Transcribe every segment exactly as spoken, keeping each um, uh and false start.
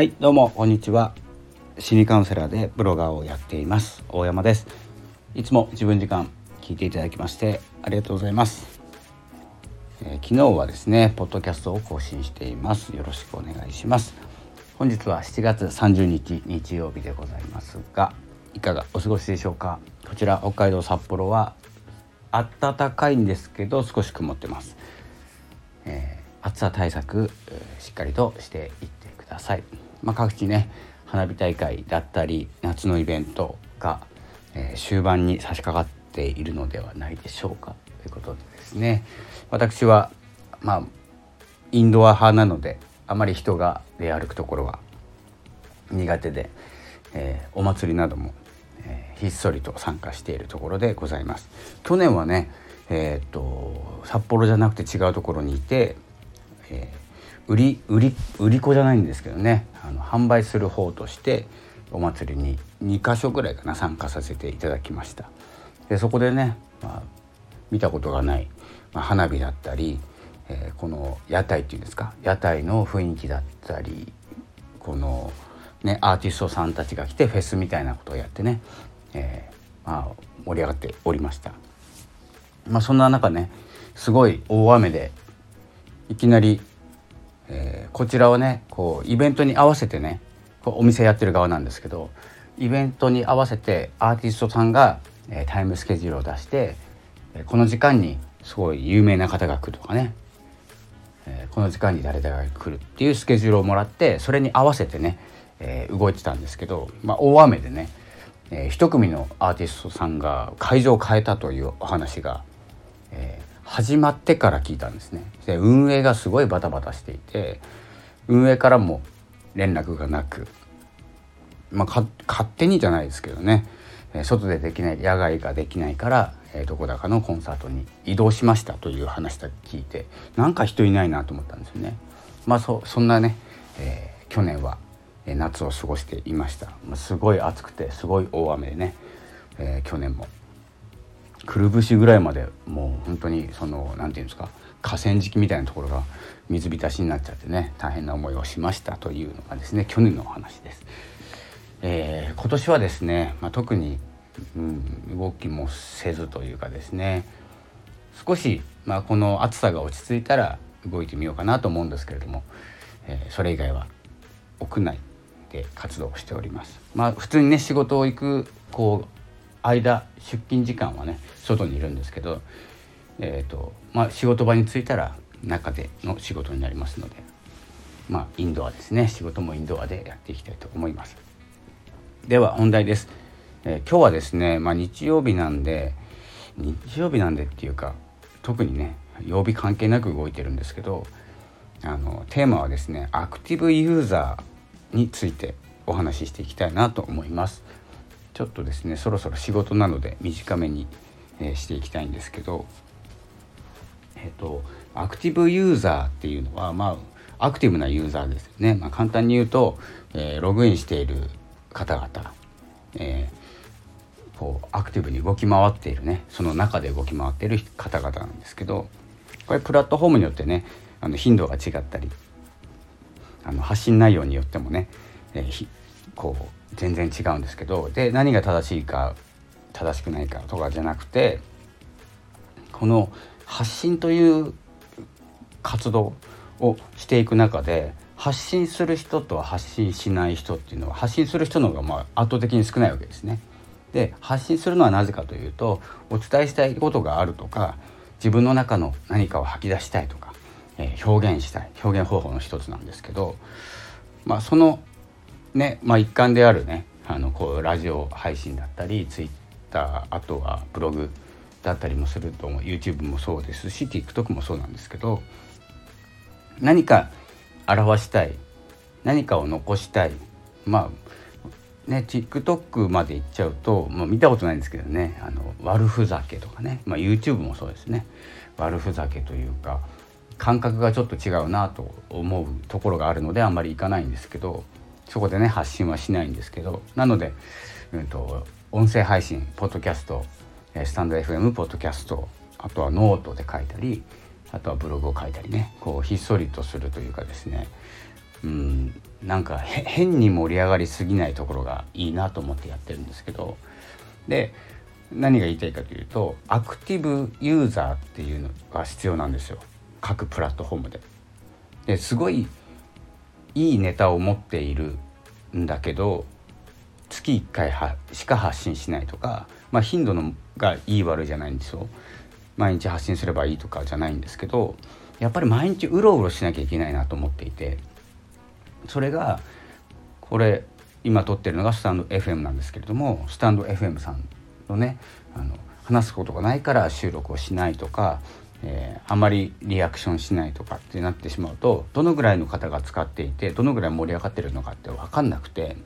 はい、どうもこんにちは。心理カウンセラーでブロガーをやっています大山です。いつも自分時間聞いていただきましてありがとうございます、えー、昨日はですねポッドキャストを更新しています。よろしくお願いします。本日はしちがつさんじゅうにち日曜日でございますが、いかがお過ごしでしょうか。こちら北海道札幌は暖かいんですけど少し曇ってます、えー、暑さ対策、えー、しっかりとしていってください。まあ、各地ね花火大会だったり夏のイベントが、えー、終盤に差し掛かっているのではないでしょうかということでですね、私はまあインドア派なのであまり人が出歩くところは苦手で、えー、お祭りなども、えー、ひっそりと参加しているところでございます。去年はね、えー、っと札幌じゃなくて違うところにいて、えー売り、売り、売り子じゃないんですけどね、あの販売する方としてお祭りににかしょぐらいかな参加させていただきました。でそこでね、まあ、見たことがない、まあ、花火だったり、えー、この屋台っていうんですか、屋台の雰囲気だったり、この、ね、アーティストさんたちが来てフェスみたいなことをやってね、えーまあ、盛り上がっておりました、まあ、そんな中ねすごい大雨でいきなりえー、こちらはねこうイベントに合わせてねこうお店やってる側なんですけど、イベントに合わせてアーティストさんが、えー、タイムスケジュールを出して、えー、この時間にすごい有名な方が来るとかね、えー、この時間に誰々が来るっていうスケジュールをもらって、それに合わせてね、えー、動いてたんですけど、まあ、大雨でね、えー、一組のアーティストさんが会場を変えたというお話が、えー始まってから聞いたんですね。で運営がすごいバタバタしていて、運営からも連絡がなく、まあ、か勝手にじゃないですけどね、外でできない、野外ができないからどこだかのコンサートに移動しましたという話だけ聞いて、なんか人いないなと思ったんですよね。まあ そ, そんなね、えー、去年は夏を過ごしていました。すごい暑くてすごい大雨でね、えー、去年もくるぶしぐらいまでもう本当にそのなんていうんですか、河川敷みたいなところが水浸しになっちゃってね、大変な思いをしましたというのがですね去年のお話です。えー、今年はですね、まあ、特に、うん、動きもせずというかですね、少し、まあ、この暑さが落ち着いたら動いてみようかなと思うんですけれども、えー、それ以外は屋内で活動しております。まあ、普通にね仕事を行くこう間出勤時間はね外にいるんですけど、えーとまあ、仕事場に着いたら中での仕事になりますので、まあ、インドアですね、仕事もインドアでやっていきたいと思います。では本題です。えー、今日はですね、まあ、日曜日なんで日曜日なんでっていうか特にね曜日関係なく動いてるんですけど、あのテーマはですねアクティブユーザーについてお話ししていきたいなと思います。ちょっとですねそろそろ仕事なので短めに、えー、していきたいんですけど、えーと、アクティブユーザーっていうのは、まあ、アクティブなユーザーですよね。まあ、簡単に言うと、えー、ログインしている方々、えー、こうアクティブに動き回っているね、その中で動き回っている方々なんですけど、これプラットフォームによってねあの頻度が違ったり、あの発信内容によってもね、えー、こう全然違うんですけど、で何が正しいか正しくないかとかじゃなくて、この発信という活動をしていく中で発信する人と発信しない人っていうのは、発信する人の方がまあ圧倒的に少ないわけですね。で発信するのはなぜかというと、お伝えしたいことがあるとか、自分の中の何かを吐き出したいとか、えー、表現したい、表現方法の一つなんですけど、まあそのねまあ、一環であるねあのこうラジオ配信だったりツイッター、あとはブログだったりもすると思う、 YouTube もそうですし TikTok もそうなんですけど、何か表したい、何かを残したい、まあね TikTok まで行っちゃうと、まあ、見たことないんですけどね、あの悪ふざけとかね、まあ、YouTube もそうですね、悪ふざけというか感覚がちょっと違うなと思うところがあるのであんまり行かないんですけど、そこでね発信はしないんですけど、なので、うん、と音声配信、ポッドキャスト、スタンド エフエム ポッドキャスト、あとはノートで書いたり、あとはブログを書いたりね、こうひっそりとするというかですね、うん、なんか変に盛り上がりすぎないところがいいなと思ってやってるんですけど、で何が言いたいかというと、アクティブユーザーっていうのが必要なんですよ、各プラットフォームで。ですごいいいネタを持っているんだけど月いっかいはしか発信しないとか、まあ、頻度のがいい悪いじゃないんですよ。毎日発信すればいいとかじゃないんですけど、やっぱり毎日うろうろしなきゃいけないなと思っていて、それがこれ今撮ってるのがスタンド エフエム なんですけれども、スタンド エフエム さんのね、あの話すことがないから収録をしないとか、えー、あまりリアクションしないとかってなってしまうと、どのぐらいの方が使っていてどのぐらい盛り上がってるのかって分かんなくて、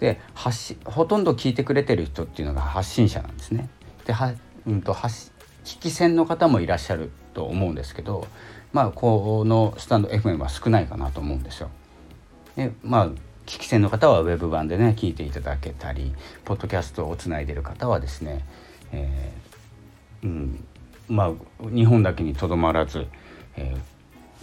で発信ほとんど聞いてくれてる人っていうのが発信者なんですね。では、うん、と発聞き戦の方もいらっしゃると思うんですけど、まあこのスタンド エフエム は少ないかなと思うんですよ。でまあ聞き戦の方はウェブ版でね聞いていただけたり、ポッドキャストをつないでる方はですね、えーうん、まあ日本だけにとどまらず、え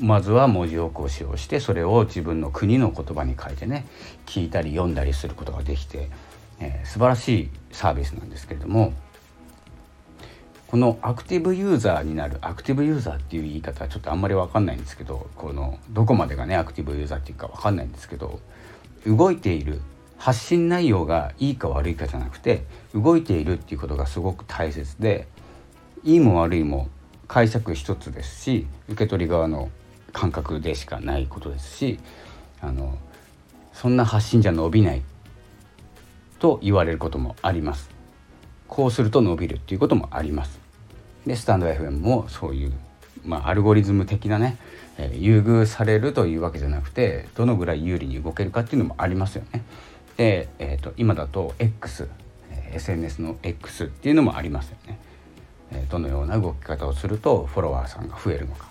ー、まずは文字起こしをしてそれを自分の国の言葉に変えてね聞いたり読んだりすることができて、えー、素晴らしいサービスなんですけれども、このアクティブユーザーになる、アクティブユーザーっていう言い方はちょっとあんまり分かんないんですけど、このどこまでがねアクティブユーザーっていうか分かんないんですけど、動いている発信内容がいいか悪いかじゃなくて動いているっていうことがすごく大切で、いいも悪いも解釈一つですし、受け取り側の感覚でしかないことですし、あのそんな発信じゃ伸びないと言われることもあります。こうすると伸びるっていうこともあります。でスタンド エフエム もそういう、まあ、アルゴリズム的なね、えー、優遇されるというわけじゃなくて、どのぐらい有利に動けるかっていうのもありますよね。で、えー、と今だと X、えー、エスエヌエス の X っていうのもありますよね、えー、どのような動き方をするとフォロワーさんが増えるのかっ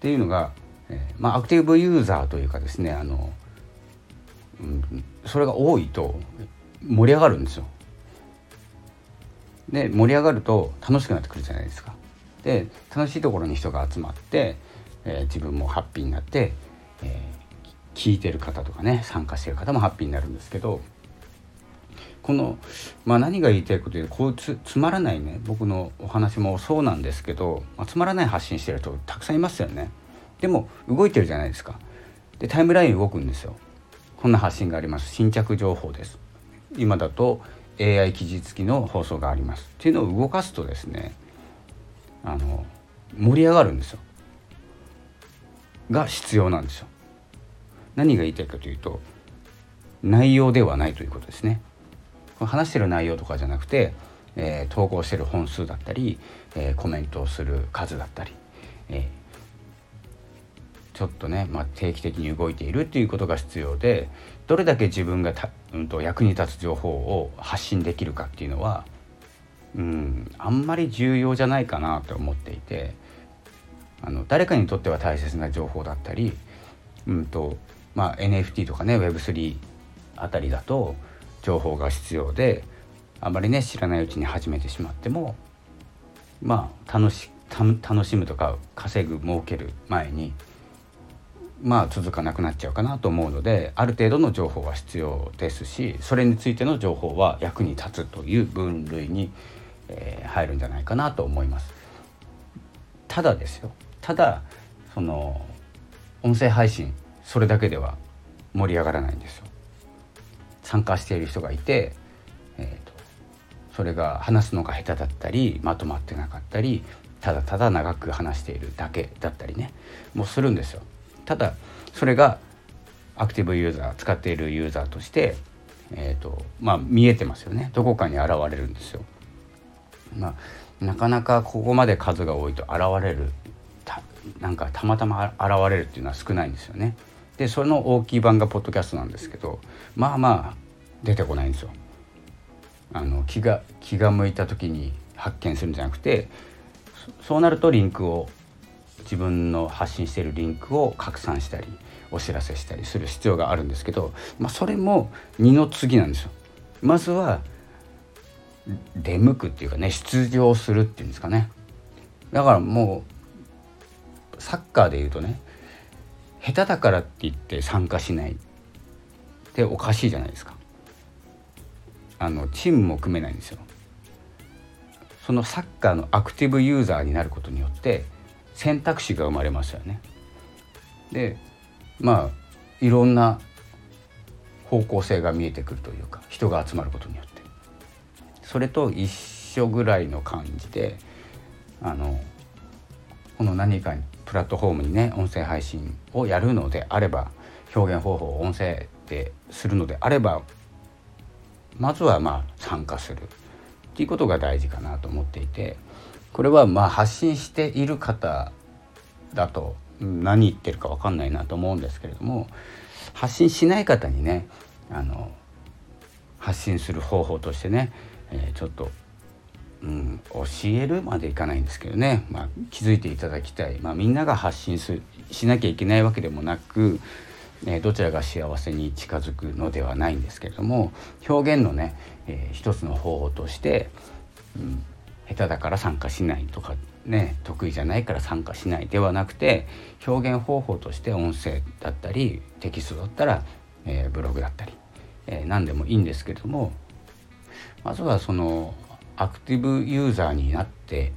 ていうのが、えーまあ、アクティブユーザーというかですね、あの、うん、それが多いと盛り上がるんですよ。で盛り上がると楽しくなってくるじゃないですか。で楽しいところに人が集まって、えー、自分もハッピーになって、えー、聞いてる方とかね参加してる方もハッピーになるんですけど、この、まあ、何が言いたいことでこう つ, つまらないね僕のお話もそうなんですけど、まあ、つまらない発信してる人たくさんいますよね。でも動いてるじゃないですか。でタイムライン動くんですよ。こんな発信があります、新着情報です、今だとエーアイ 記事付きの放送がありますっていうのを動かすとですね、あの盛り上がるんですよ。が必要なんですよ。何が言いたいかというと、内容ではないということですね。話してる内容とかじゃなくて、えー、投稿してる本数だったり、えー、コメントをする数だったり、えー、ちょっとね、まあ、定期的に動いているっていうことが必要で、どれだけ自分がた、うん、と役に立つ情報を発信できるかっていうのは、うん、あんまり重要じゃないかなと思っていて、あの誰かにとっては大切な情報だったり、うんとまあ、エヌエフティー とかね ウェブスリー あたりだと情報が必要で、あんまりね知らないうちに始めてしまっても、まあ、楽し、楽しむとか稼ぐ儲ける前にまあ続かなくなっちゃうかなと思うので、ある程度の情報は必要ですし、それについての情報は役に立つという分類に、えー、入るんじゃないかなと思います。ただですよ、ただその音声配信それだけでは盛り上がらないんですよ。参加している人がいて、えーと、それが話すのが下手だったりまとまってなかったり、ただただ長く話しているだけだったりねもうするんですよ。ただそれがアクティブユーザー、使っているユーザーとして、えーとまあ、見えてますよね。どこかに現れるんですよ、まあ、なかなかここまで数が多いと現れるたなんかたまたま現れるっていうのは少ないんですよね。でその大きい版がポッドキャストなんですけど、まあまあ出てこないんですよ。あの気が気が向いた時に発見するんじゃなくて、そ、そうなるとリンクを自分の発信しているリンクを拡散したりお知らせしたりする必要があるんですけど、まあ、それも二の次なんですよ。まずは出向くっていうかね、出場するっていうんですかね。だからもうサッカーでいうとね、下手だからって言って参加しないっておかしいじゃないですか。あのチームも組めないんですよ。そのサッカーのアクティブユーザーになることによって選択肢が生まれましたよね。で、まあいろんな方向性が見えてくるというか、人が集まることによってそれと一緒ぐらいの感じで、あのこの何かプラットフォームにね、音声配信をやるのであれば、表現方法を音声でするのであれば、まずはまあ参加するっていうことが大事かなと思っていて、これはまあ発信している方だと何言ってるか分かんないなと思うんですけれども、発信しない方にね、あの発信する方法としてね、えー、ちょっと、うん、教えるまでいかないんですけどね、まあ、気づいていただきたい、まあ、みんなが発信すしなきゃいけないわけでもなく、えー、どちらが幸せに近づくのではないんですけれども、表現のね、えー、一つの方法として、うん、下手だから参加しないとかね、得意じゃないから参加しないではなくて、表現方法として音声だったりテキストだったら、えー、ブログだったり、えー、何でもいいんですけれども、まずはそのアクティブユーザーになって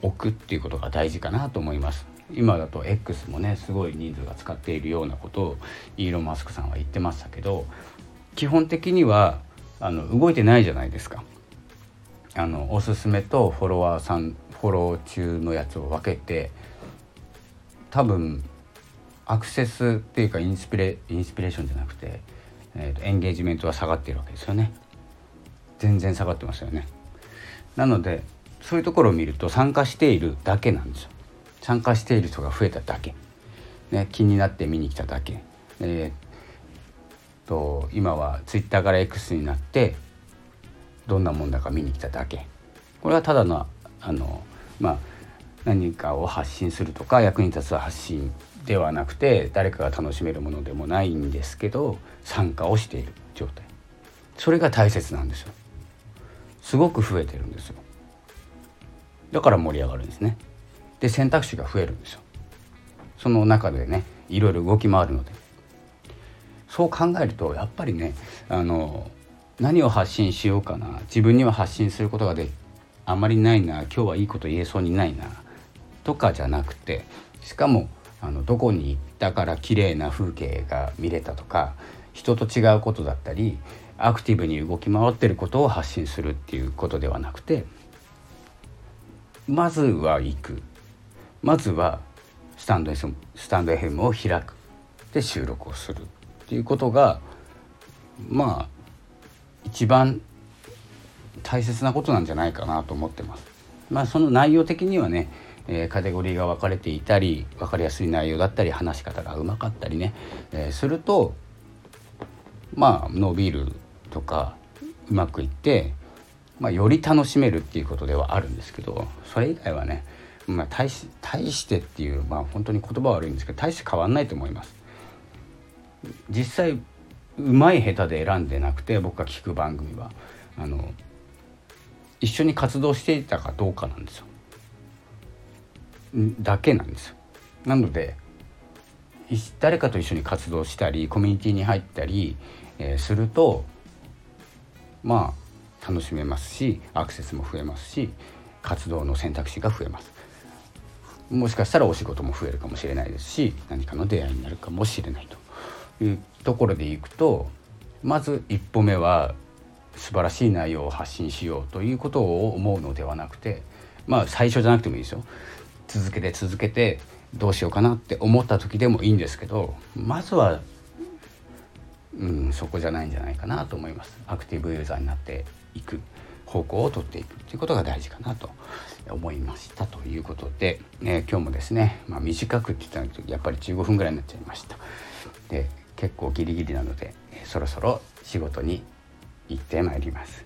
おくっていうことが大事かなと思います。今だと X もね、すごい人数が使っているようなことをイーロン・マスクさんは言ってましたけど、基本的にはあの動いてないじゃないですか。あのおすすめとフォロワーさん、フォロー中のやつを分けて、多分アクセスっていうかインスピレ、インスピレーションじゃなくて、えーと、エンゲージメントは下がっているわけですよね。全然下がってますよね。なのでそういうところを見ると、参加しているだけなんですよ。参加している人が増えただけ、ね、気になって見に来ただけ、えー、と今はツイッターから X になってどんなもんだか見に来ただけ。これはただの、あの、まあ、何かを発信するとか役に立つ発信ではなくて、誰かが楽しめるものでもないんですけど、参加をしている状態、それが大切なんですよ。すごく増えてるんですよ。だから盛り上がるんですね。で、選択肢が増えるんですよ。その中でね、いろいろ動き回るので、そう考えるとやっぱりね、あの何を発信しようかな、自分には発信することがであまりないな、今日はいいこと言えそうにないなとかじゃなくて、しかもあのどこに行ったから綺麗な風景が見れたとか、人と違うことだったりアクティブに動き回ってることを発信するっていうことではなくて、まずは行く、まずはスタンド エフエム、スタンド エフエム を開く、で収録をするっていうことが、まあ一番大切なことなんじゃないかなと思ってます。まあその内容的にはね、えー、カテゴリーが分かれていたり、分かりやすい内容だったり、話し方がうまかったりね、えー、するとまあ伸びるとかうまくいって、まあ、より楽しめるっていうことではあるんですけど、それ以外はね、まあ、大し、大してっていう、まあ、本当に言葉悪いんですけど、大して変わんないと思います。実際うまい下手で選んでなくて、僕が聞く番組はあの一緒に活動していたかどうかなんですよ、だけなんですよ。なので誰かと一緒に活動したり、コミュニティに入ったり、えー、するとまあ楽しめますし、アクセスも増えますし、活動の選択肢が増えます。もしかしたらお仕事も増えるかもしれないですし、何かの出会いになるかもしれないというところでいくと、まず一歩目は素晴らしい内容を発信しようということを思うのではなくて、まあ最初じゃなくてもいいですよ。続けて続けてどうしようかなって思った時でもいいんですけど、まずは、うん、そこじゃないんじゃないかなと思います。アクティブユーザーになっていく方向を取っていくということが大事かなと思いましたということで、ね、今日もですね、まあ、短くって言ったらやっぱりじゅうごふんぐらいになっちゃいました。で、結構ギリギリなので、そろそろ仕事に行ってまいります。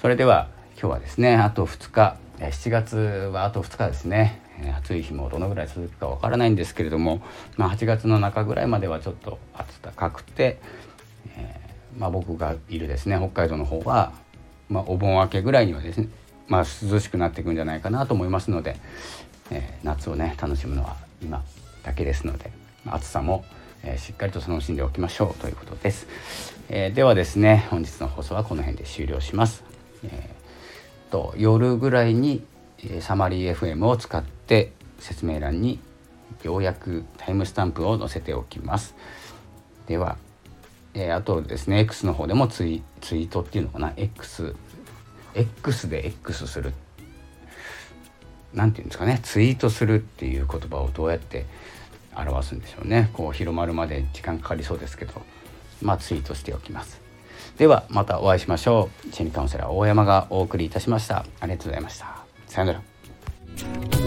それでは今日はですね、あとふつか、しちがつはあとふつかですね。暑い日もどのぐらい続くかわからないんですけれども、まあ、はちがつの中ぐらいまではちょっと暖かくて、えーまあ、僕がいるですね北海道の方は、まあ、お盆明けぐらいにはですね、まあ、涼しくなっていくんじゃないかなと思いますので、えー、夏をね楽しむのは今だけですので、暑さもしっかりと楽しんでおきましょうということです。えー、ではですね、本日の放送はこの辺で終了します。えー、と夜ぐらいにサマリー エフエム を使って説明欄にようやくタイムスタンプを載せておきます。では、えー、あとですね X の方でもツ イ, ツイートっていうのかな X, X で X するなんていうんですかね、ツイートするっていう言葉をどうやって表すんでしょうね。こう広まるまで時間かかりそうですけど、まあツイートしておきます。ではまたお会いしましょう。心理カウンセラー大山がお送りいたしました。ありがとうございました。さよなら。